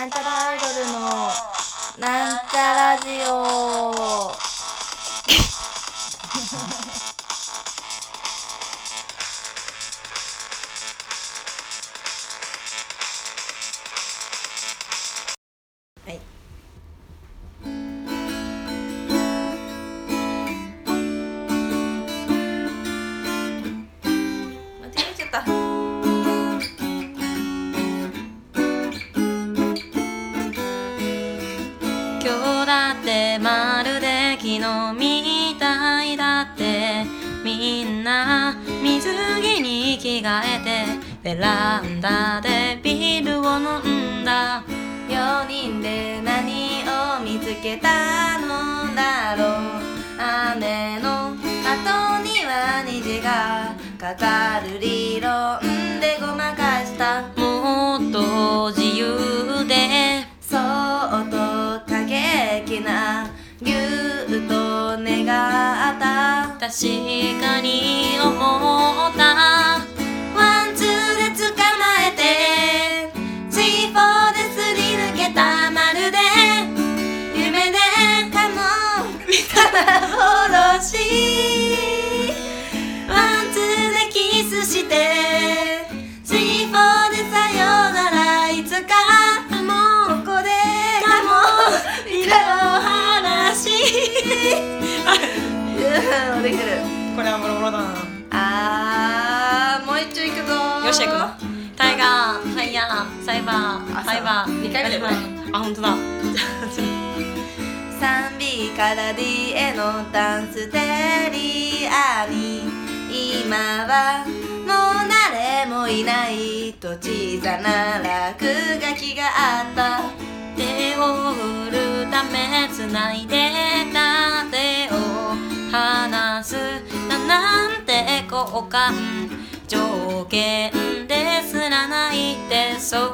なんちゃらアイドルのなんちゃラジオまるで昨日みたいだってみんな水着に着替えてベランダでビールを飲んだ。4人で何を見つけたのだろう。雨の後には虹がかかる理論でごまかした。もっと自由でそっとぎゅっと願った。確かに思った。ワンツーで捕まえてシーフォーですり抜けた。まるで夢でカモンみたなおろし。ワンツーでキスしてシーフォーでさよなら。いつかもうここでカモンみたなできる。これはボロボロだな。もう一丁いくぞ。よし、いくぞ。タイガー、ファイヤー、サイバー、ファイバー。2回目であ、ほんとだ。3B から D へのダンステリアに今はもう誰もいないと小さな落書きがあった。手を振るため繋いでた手を話すなんて交換条件ですらないでそっ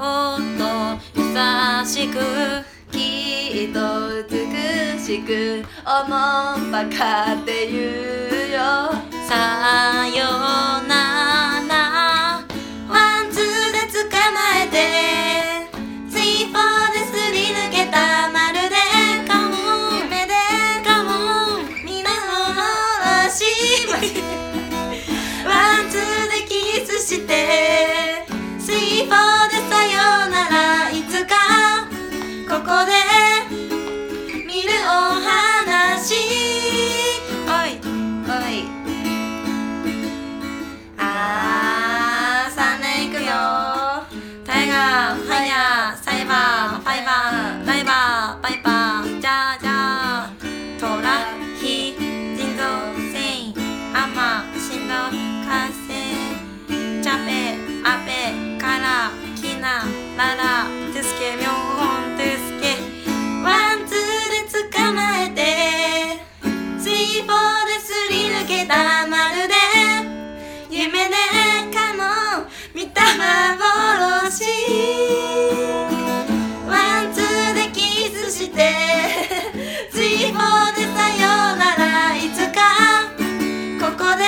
と優しくきっと美しく思うばかって言うよ。さよなら。ワンツーで捕まえてシーフォーですり抜けた。まるでワンツーでキスしてシーフォーでさよなら。いつかここで見るお話。おいおい3年いくよ。タイガー、ファイヤー、サイバー、ファイバー、ライバー、パイパー、ジャージャー、トラヒ人造カセチャペアペカラキナララテスケミョンテスケ。ワンツーで捕まえてシーフォーですり抜けた。まるで夢でカモン見た幻。ワンツーでキスしてシーフォーでさよなら。いつかここで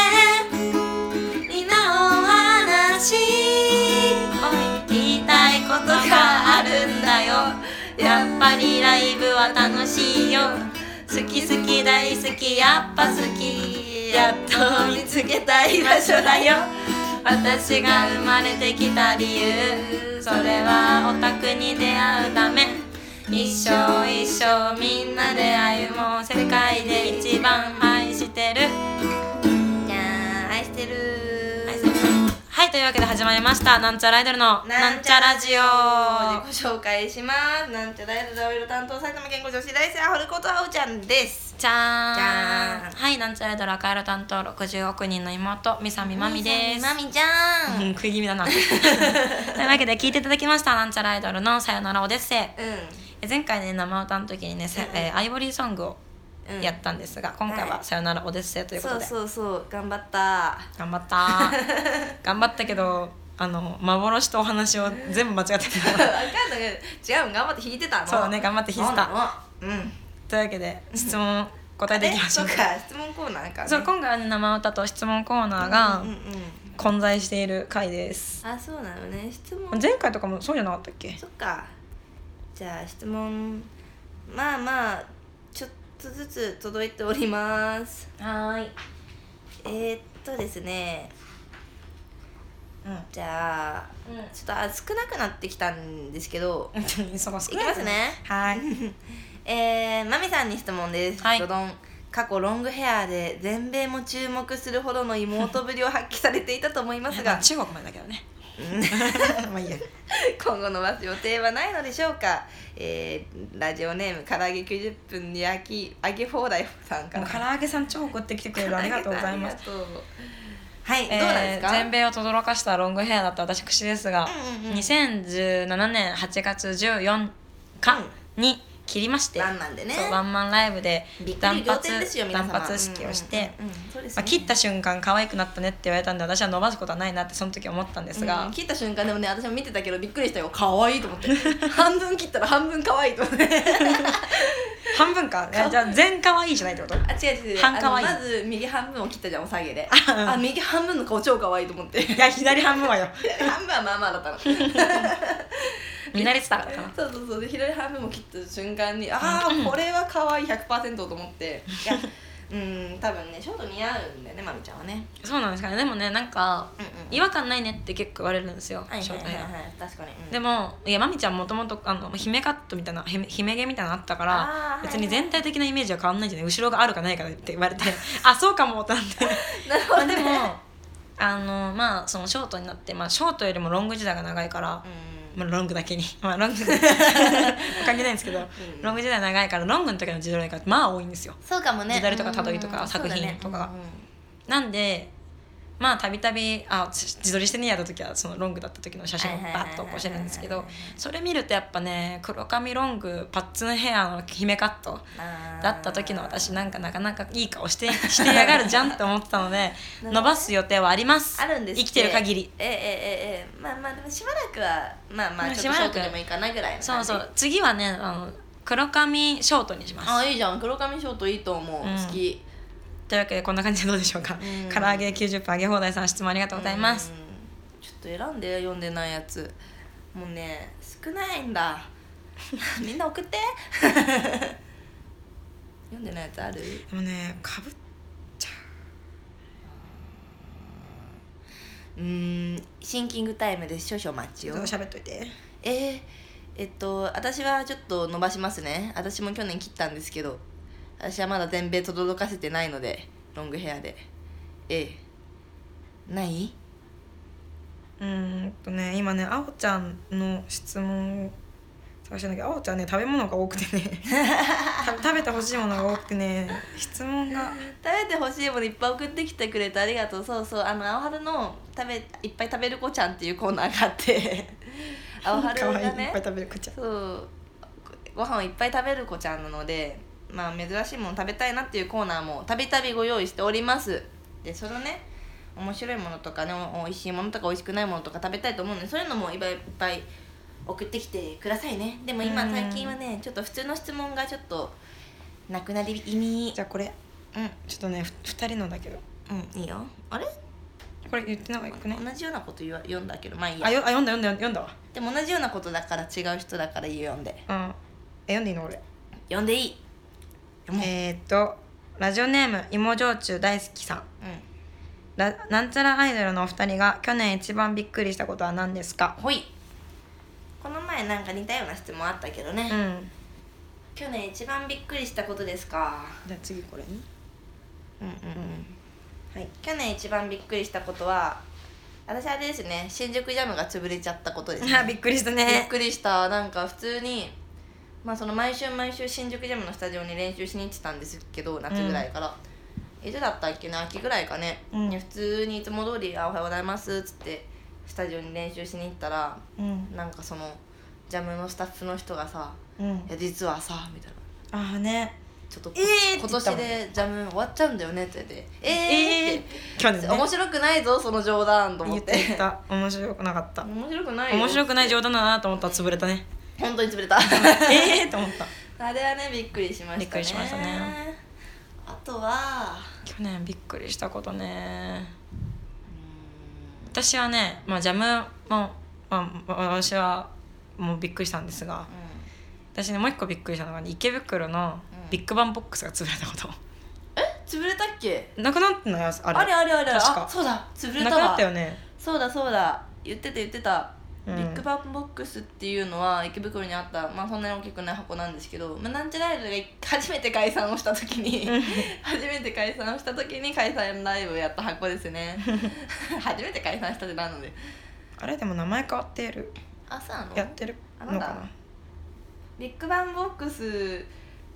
あるんだよ。やっぱりライブは楽しいよ。好き好き大好きやっぱ好き。やっと見つけたい場所だよ。私が生まれてきた理由、それはオタクに出会うため。一生一生みんなで歩もう。世界で一番愛してる。いや愛してる。はい、というわけで始まりましたなんちゃらアイドルのなんちゃラジオ。自己紹介します。なんちゃらアイドル青色担当埼玉県女子大生ホルコとあおちゃんです。じゃーん。はい、なんちゃらアイドル赤色担当60億人の妹みさみまみです。まみちゃん食い気味だなというわけで聞いていただきましたなんちゃらアイドルのさよならオデッセイ、前回ね生歌の時にね、アイボリーソングをやったんですが、今回はさよならオデッセイということで、そう頑張った頑張ったけど、幻とお話を全部間違ってた分かんないけど、違う、頑張って弾いてたの。そうね、頑張って弾いてた。というわけで質問答えていきましょうか。質問コーナーか、ね、そう、今回は、ね、生歌と質問コーナーが混在している回です。あ、そうなのね。質問前回とかもそうじゃなかったっけ。そっか、じゃあ質問、まあまあちょっとずつ届いております。はい、ですね、うん、じゃあ、うん、ちょっと少なくなってきたんですけどその少ないですね、はいマミさんに質問です。はい、どどん。過去ロングヘアで全米も注目するほどの妹ぶりを発揮されていたと思いますが中国までだけどねまあいいや今後伸ばす予定はないのでしょうか。ラジオネームから揚げ90分に揚げ放題さんから。から揚げさん超送ってきてくれる、ありがとうございます。はい、どうなんですか。全米を轟かしたロングヘアだった私くしですが、うんうんうん、2017年8月14日に切りまして、ワンマンでね、ワンマンライブで断髪式をして、切った瞬間可愛くなったねって言われたんで、私は伸ばすことはないなってその時思ったんですが、うん、切った瞬間でもね、私も見てたけどびっくりしたよ。可愛いと思って半分切ったら半分可愛いと思って半分か、じゃあ全可愛いじゃないってこと？あ、違う半可愛い。まず右半分を切ったじゃん、お下げであ、右半分の顔超可愛いと思っていや、左半分はよ左半分はまあまあだったの見慣れてたからかな。そうそうそう、左半分も切った瞬間に、あーこれは可愛い 100% と思っていや、多分ね、ショート似合うんだよね、まみちゃんはね。そうなんですかね、でもね、なんか、違和感ないねって結構言われるんですよ、ショートヘア。確かに、うん、でも、いや、まみちゃんもともと姫カットみたいな、姫毛みたいなのあったから別に全体的なイメージは変わんないじゃない、後ろがあるかないかって言われてあ、そうかもってなってなるほどね。でも、まあ、そのショートになって、まあ、ショートよりもロング時代が長いから、まあ、ロングだけに、まあ、ロング関係ないんですけど、ロング時代長いからロングの時の自撮りがまあ多いんですよ。そうかもね。自撮りとかたどりとか作品とか、なんでまあたびたび自撮りしてねやった時はそのロングだった時の写真をバッとこしてるんですけど、それ見るとやっぱね、黒髪ロングパッツンヘアの姫カットだった時の私なんかなかなかいい顔してやがるじゃんって思ってたので伸ばす予定はあります。あるんです、生きてる限り。まあまあでもしばらくはまあまあちょっとショートでもいいかなぐらいの。そうそう、次はね、黒髪ショートにします。あ、いいじゃん、黒髪ショートいいと思う、好き。というわけでこんな感じでどうでしょうか。から揚げ90分揚げ放題さん、質問ありがとうございます。ちょっと選んで、読んでないやつもうね少ないんだみんな送って読んでないやつある。でもね、かぶっちゃう。シンキングタイムです。少々待ちよ。喋っといて。私はちょっと伸ばしますね。私も去年切ったんですけど、私はまだ全米轟かせてないので、ロングヘアで。ない？今ね、あおちゃんの質問を探してんだけど、あおちゃんね、食べ物が多くてね食べてほしいものが多くてね、質問が食べてほしいものいっぱい送ってきてくれてありがとう。そうそう、青春のいっぱい食べる子ちゃんっていうコーナーがあって青春がね、いっぱい食べる子ちゃん、そう、ご飯をいっぱい食べる子ちゃんなので、まあ、珍しいもの食べたいなっていうコーナーもたびたびご用意しております。で、そのね、面白いものとかね、おいしいものとかおいしくないものとか食べたいと思うので、そういうのもいっぱい送ってきてくださいね。でも今最近はね、ちょっと普通の質問がちょっとなくなり気味。じゃあこれ、ちょっとね、2人のだけど、いいよ。あれこれ言ってない方がよくない？同じようなこと読んだけど、まあいいや。読んだわ。でも同じようなことだから、違う人だから読んで。読んでいいの？俺読んでいい。ラジオネーム芋焼酎大好きさん、なんちゃらアイドルのお二人が去年一番びっくりしたことは何ですか？ほい、この前なんか似たような質問あったけどね、去年一番びっくりしたことですか。じゃあ次これね。はい、去年一番びっくりしたことは、私あれですね、新宿ジャムが潰れちゃったことですね。びっくりしたね。びっくりした。なんか普通にまあ、その毎週新宿ジャムのスタジオに練習しに行ってたんですけど、夏ぐらいから、いつだったっけな、秋ぐらいかね、普通にいつも通り「おはようございます」っつってスタジオに練習しに行ったら、なんかそのジャムのスタッフの人がさ「いや実はさ」みたいな、ちょっと今年でジャム終わっちゃうんだよねって言って「去年ね、面白くないぞその冗談」と思って言った。面白くなかった。面白くない冗談だなと思ったら潰れたね。本当に潰れたと思った。あれはね、びっくりしましたね。びっくりしましたね。あとは去年びっくりしたことね、私はね、まあジャムも、私はもうびっくりしたんですが、私ねもう一個びっくりしたのが、ね、池袋のビッグバンボックスが潰れたこと、うん、え潰れたっけ？なくなってない？あれ確か。あそうだ潰れたわ。なくなったよね。そうだ言ってた、うん、ビッグバンボックスっていうのは池袋にあった、まあ、そんなに大きくない箱なんですけど、まあ、なんちゃらライブが初めて解散した時に解散ライブをやった箱ですね初めて解散したってなのであれでも名前変わってる。あそうなのやってるのかな。ビッグバンボックス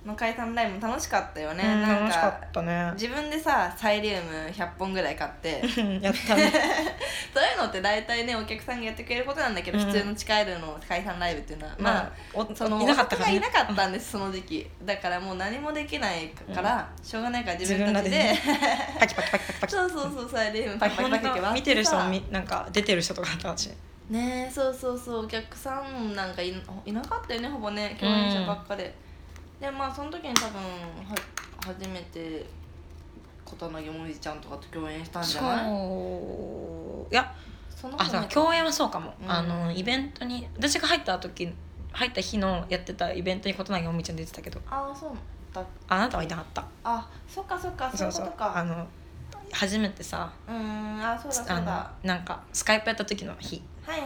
の解散ライブも楽しかったよね。なんか楽しかったね。自分でさサイリウム100本ぐらい買ってやったねそういうのって大体ねお客さんがやってくれることなんだけど、うん、普通の地下アイドルの解散ライブっていうのはまあその男がいなかったんですその時期だからもう何もできないから、うん、しょうがないから自分たちでパキパキパキパキパキそうサイリウムパキパキパキパキは見てる人もなんか出てる人とかだった私ね。そうお客さんなんか いなかったよねほぼね共演者ばっかで、うん、でまあその時に多分初めて琴乃木もみちゃんとかと共演したんじゃない？そういやその共演はそうかも、うん、イベントに私が入った日のやってたイベントに琴乃木もみちゃん出てたけど。ああそうだ。あなたはいなかった。あそっかそういうことか。初めてさなんかスカイプやった時の日。はい。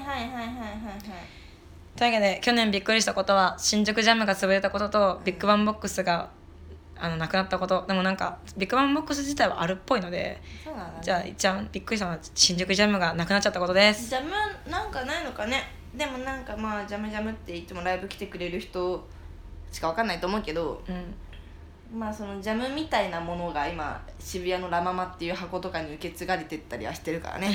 というわけで去年びっくりしたことは新宿ジャムが潰れたこととビッグバンボックスがなくなったこと。でもなんかビッグバンボックス自体はあるっぽいので、そうなんだ、ね、じゃあ一番びっくりしたのは新宿ジャムがなくなっちゃったことです。ジャムなんかないのかね。でもなんかまあジャムっていつもライブ来てくれる人しかわかんないと思うけど、うんまあそのジャムみたいなものが今渋谷のラママっていう箱とかに受け継がれてったりはしてるからね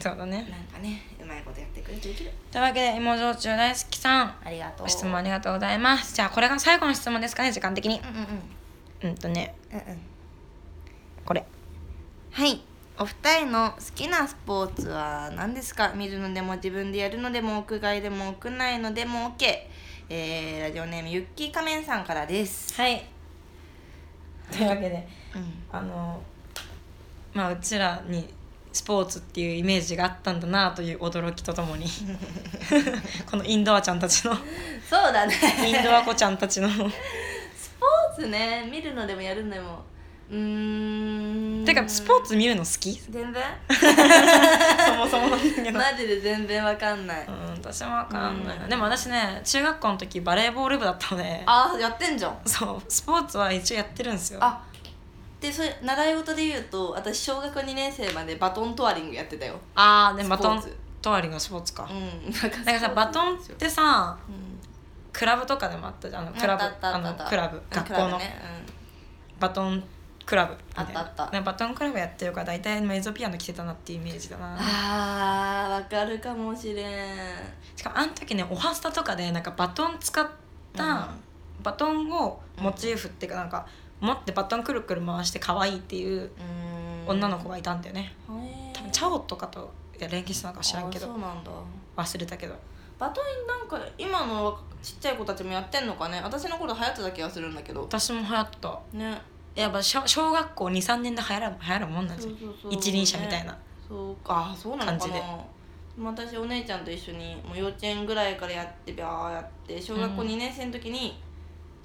そうだね。なんかねうまいことやってくれていける。というわけで芋焼酎大好きさんありがとう、質問ありがとうございます。じゃあこれが最後の質問ですかね時間的に。これはい。お二人の好きなスポーツは何ですか？見るのでも自分でやるのでも屋外でも屋内のでも OK、ラジオネームゆっきー仮面さんからです。はいというわけで、うん、まあうちらにスポーツっていうイメージがあったんだなという驚きとともにこのインドアちゃんたちのそうだねインドア子ちゃんたちのスポーツね、見るのでもやるのでもてかスポーツ見るの好き？全然そもそもの人間のマジで全然わかんない。うん私もわかんない、うん、でも私ね中学校の時バレーボール部だったので。ああやってんじゃん。そうスポーツは一応やってるんですよ。あでそれ習い事で言うと私小学2年生までバトントワリングやってたよ。ああでバトントワリングはスポーツか。うんなんかさバトンってさ、うん、クラブとかでもあったじゃん。クラブ学校の、ねうん、バトンクラブみたいな。あったバトンクラブやってるから大体メゾピアノ着てたなっていうイメージだな。あわかるかもしれん。しかもあの時ねおはスタとかでなんかバトン使った、うん、バトンをモチーフっていうかなんか持ってバトンくるくる回して可愛いっていう女の子がいたんだよね。多分チャオとかと連携したのか知らんけど。そうなんだ忘れたけどバトンなんか今のちっちゃい子たちもやってんのかね。私の頃流行ってた気がするんだけど。私も流行ったね。やっぱ小学校 2,3 年で流行るもんなんですよ。そう一輪車みたいな、ね、そうかそうなのかな。私お姉ちゃんと一緒にもう幼稚園ぐらいからやってビャーやって小学校2年生の時に、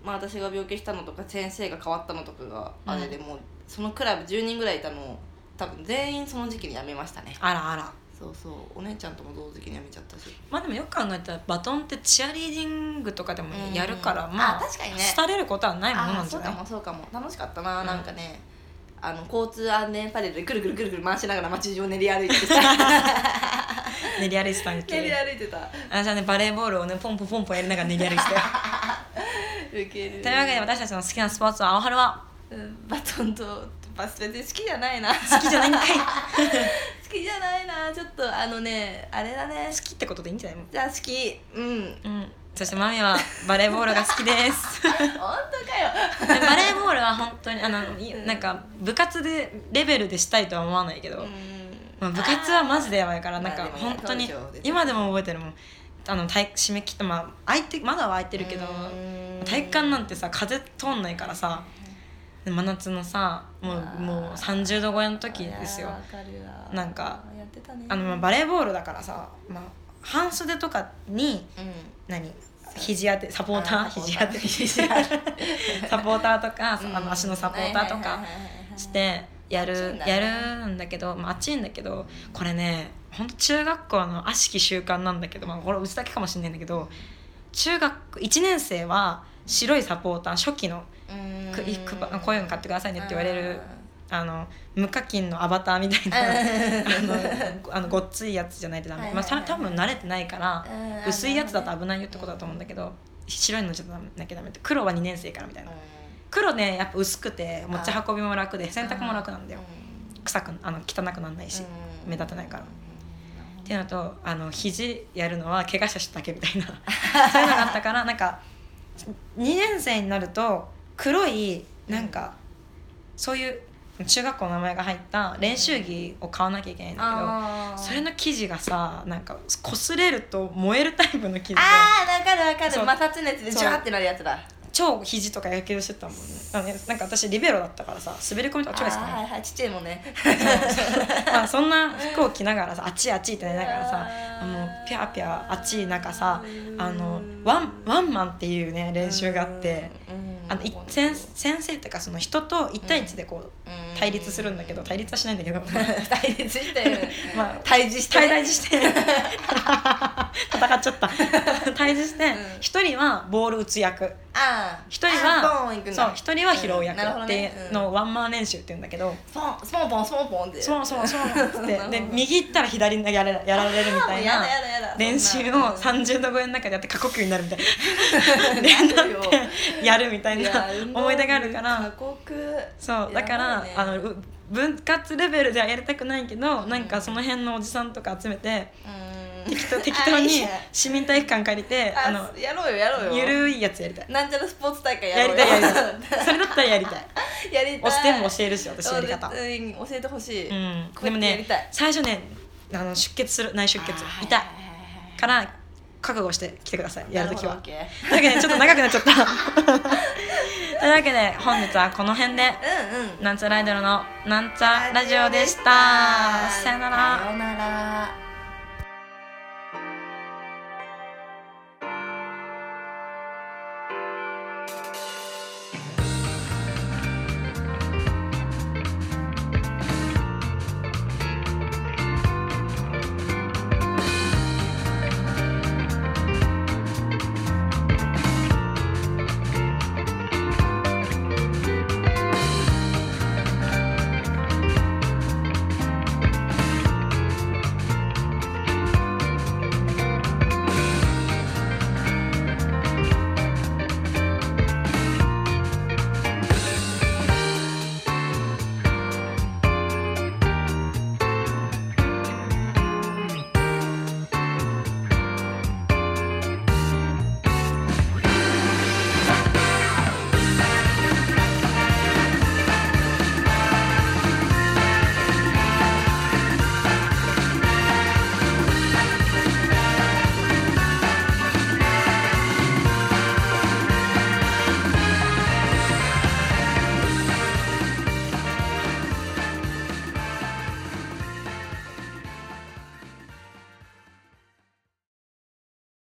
うんまあ、私が病気したのとか先生が変わったのとかがあれで、うん、もうそのクラブ10人ぐらいいたのを多分全員その時期に辞めましたね。あらそうお姉ちゃんとも同時期に辞めちゃったし。まあでもよく考えたらバトンってチアリーディングとかでもやるから、うん、まあ確かにね廃れることはないものなんじゃない。そうかも楽しかったな、うん、なんかね交通安全パレードでくるくる回しながら街中を練り歩いてさ練り歩いてた。私はねバレーボールをねポンポンやりながら練り歩いてたよというわけで私たちの好きなスポーツは青春は、うん、バトンと別に好きじゃないな。好きじゃないんかい好きじゃないな。ちょっとあれだね。好きってことでいいんじゃないの。じゃあ好き。うん。そしてマミはバレーボールが好きです本当かよバレーボールは本当になんか部活でレベルでしたいとは思わないけど、まあ、部活はマジでやばいからなんか本当に今でも覚えてるもん。締め切ってまだは空いてるけど体育館なんてさ風通んないからさ真夏のさもう30度超えの時ですよ。なんかやってた、ね、バレーボールだからさ、まあ、半袖とかに、うん、何肘当てサポーター肘当てサポーターとか、うん、足のサポーターとかしてやるんだけど、まあ、暑いんだけど、これね本当中学校の悪しき習慣なんだけど、まあ、これうちだけかもしれないんだけど、中学1年生は白いサポーター初期のこういうの買ってくださいねって言われる、無課金のアバターみたいなごっついやつじゃないとダメ、まあ、それ多分慣れてないから薄いやつだと危ないよってことだと思うんだけど、白いのじゃなきゃダメって。黒は2年生からみたいな。黒ねやっぱ薄くて持ち運びも楽で洗濯も楽なんだよ。臭く汚くなんないし目立たないから、っていうのと肘やるのは怪我した人だけみたいなそういうのがあったから、なんか2年生になると黒いなんかそういう中学校の名前が入った練習着を買わなきゃいけないんだけど、それの生地がさ、なんか擦れると燃えるタイプの生地で、わかる摩擦熱でジュワってなるやつだ。超肘とかやけどしてたもんね。なんか私リベロだったからさ、滑り込みとか超やってたね。はいはい、ちっちゃいもんねまあそんな服を着ながらさ、あちあちってなりながらさ、ピャピャあちなんかさ、ワンマンっていうね練習があって、先生っていうかその人と1対1でこう、対立するんだけど、対立はしないんだけど対立してまあ対峙して戦っちゃった対峙して、一人はボール打つ役、一人は拾う役ってのをワンマン練習って言うんだけど、スポンポンスポンポンってで右行ったら左にやられるみたいな練習を30度超えの中でやって過呼吸になるみたいなやるみたいな思い出があるから、そうだから分割レベルではやりたくないけど、なんかその辺のおじさんとか集めて適当に市民体育館借りてやろうよゆるいやつやりたい。なんちゃらスポーツ大会やりたいそれだったらやりたい。押しても教えるし、私やり方教えてほしい、でもね最初ね内出血痛いから覚悟して来てください、やるときは。というわけでちょっと長くなっちゃったというわけで本日はこの辺で、なんちゃらアイドルのなんちゃラジオでした。さよなら。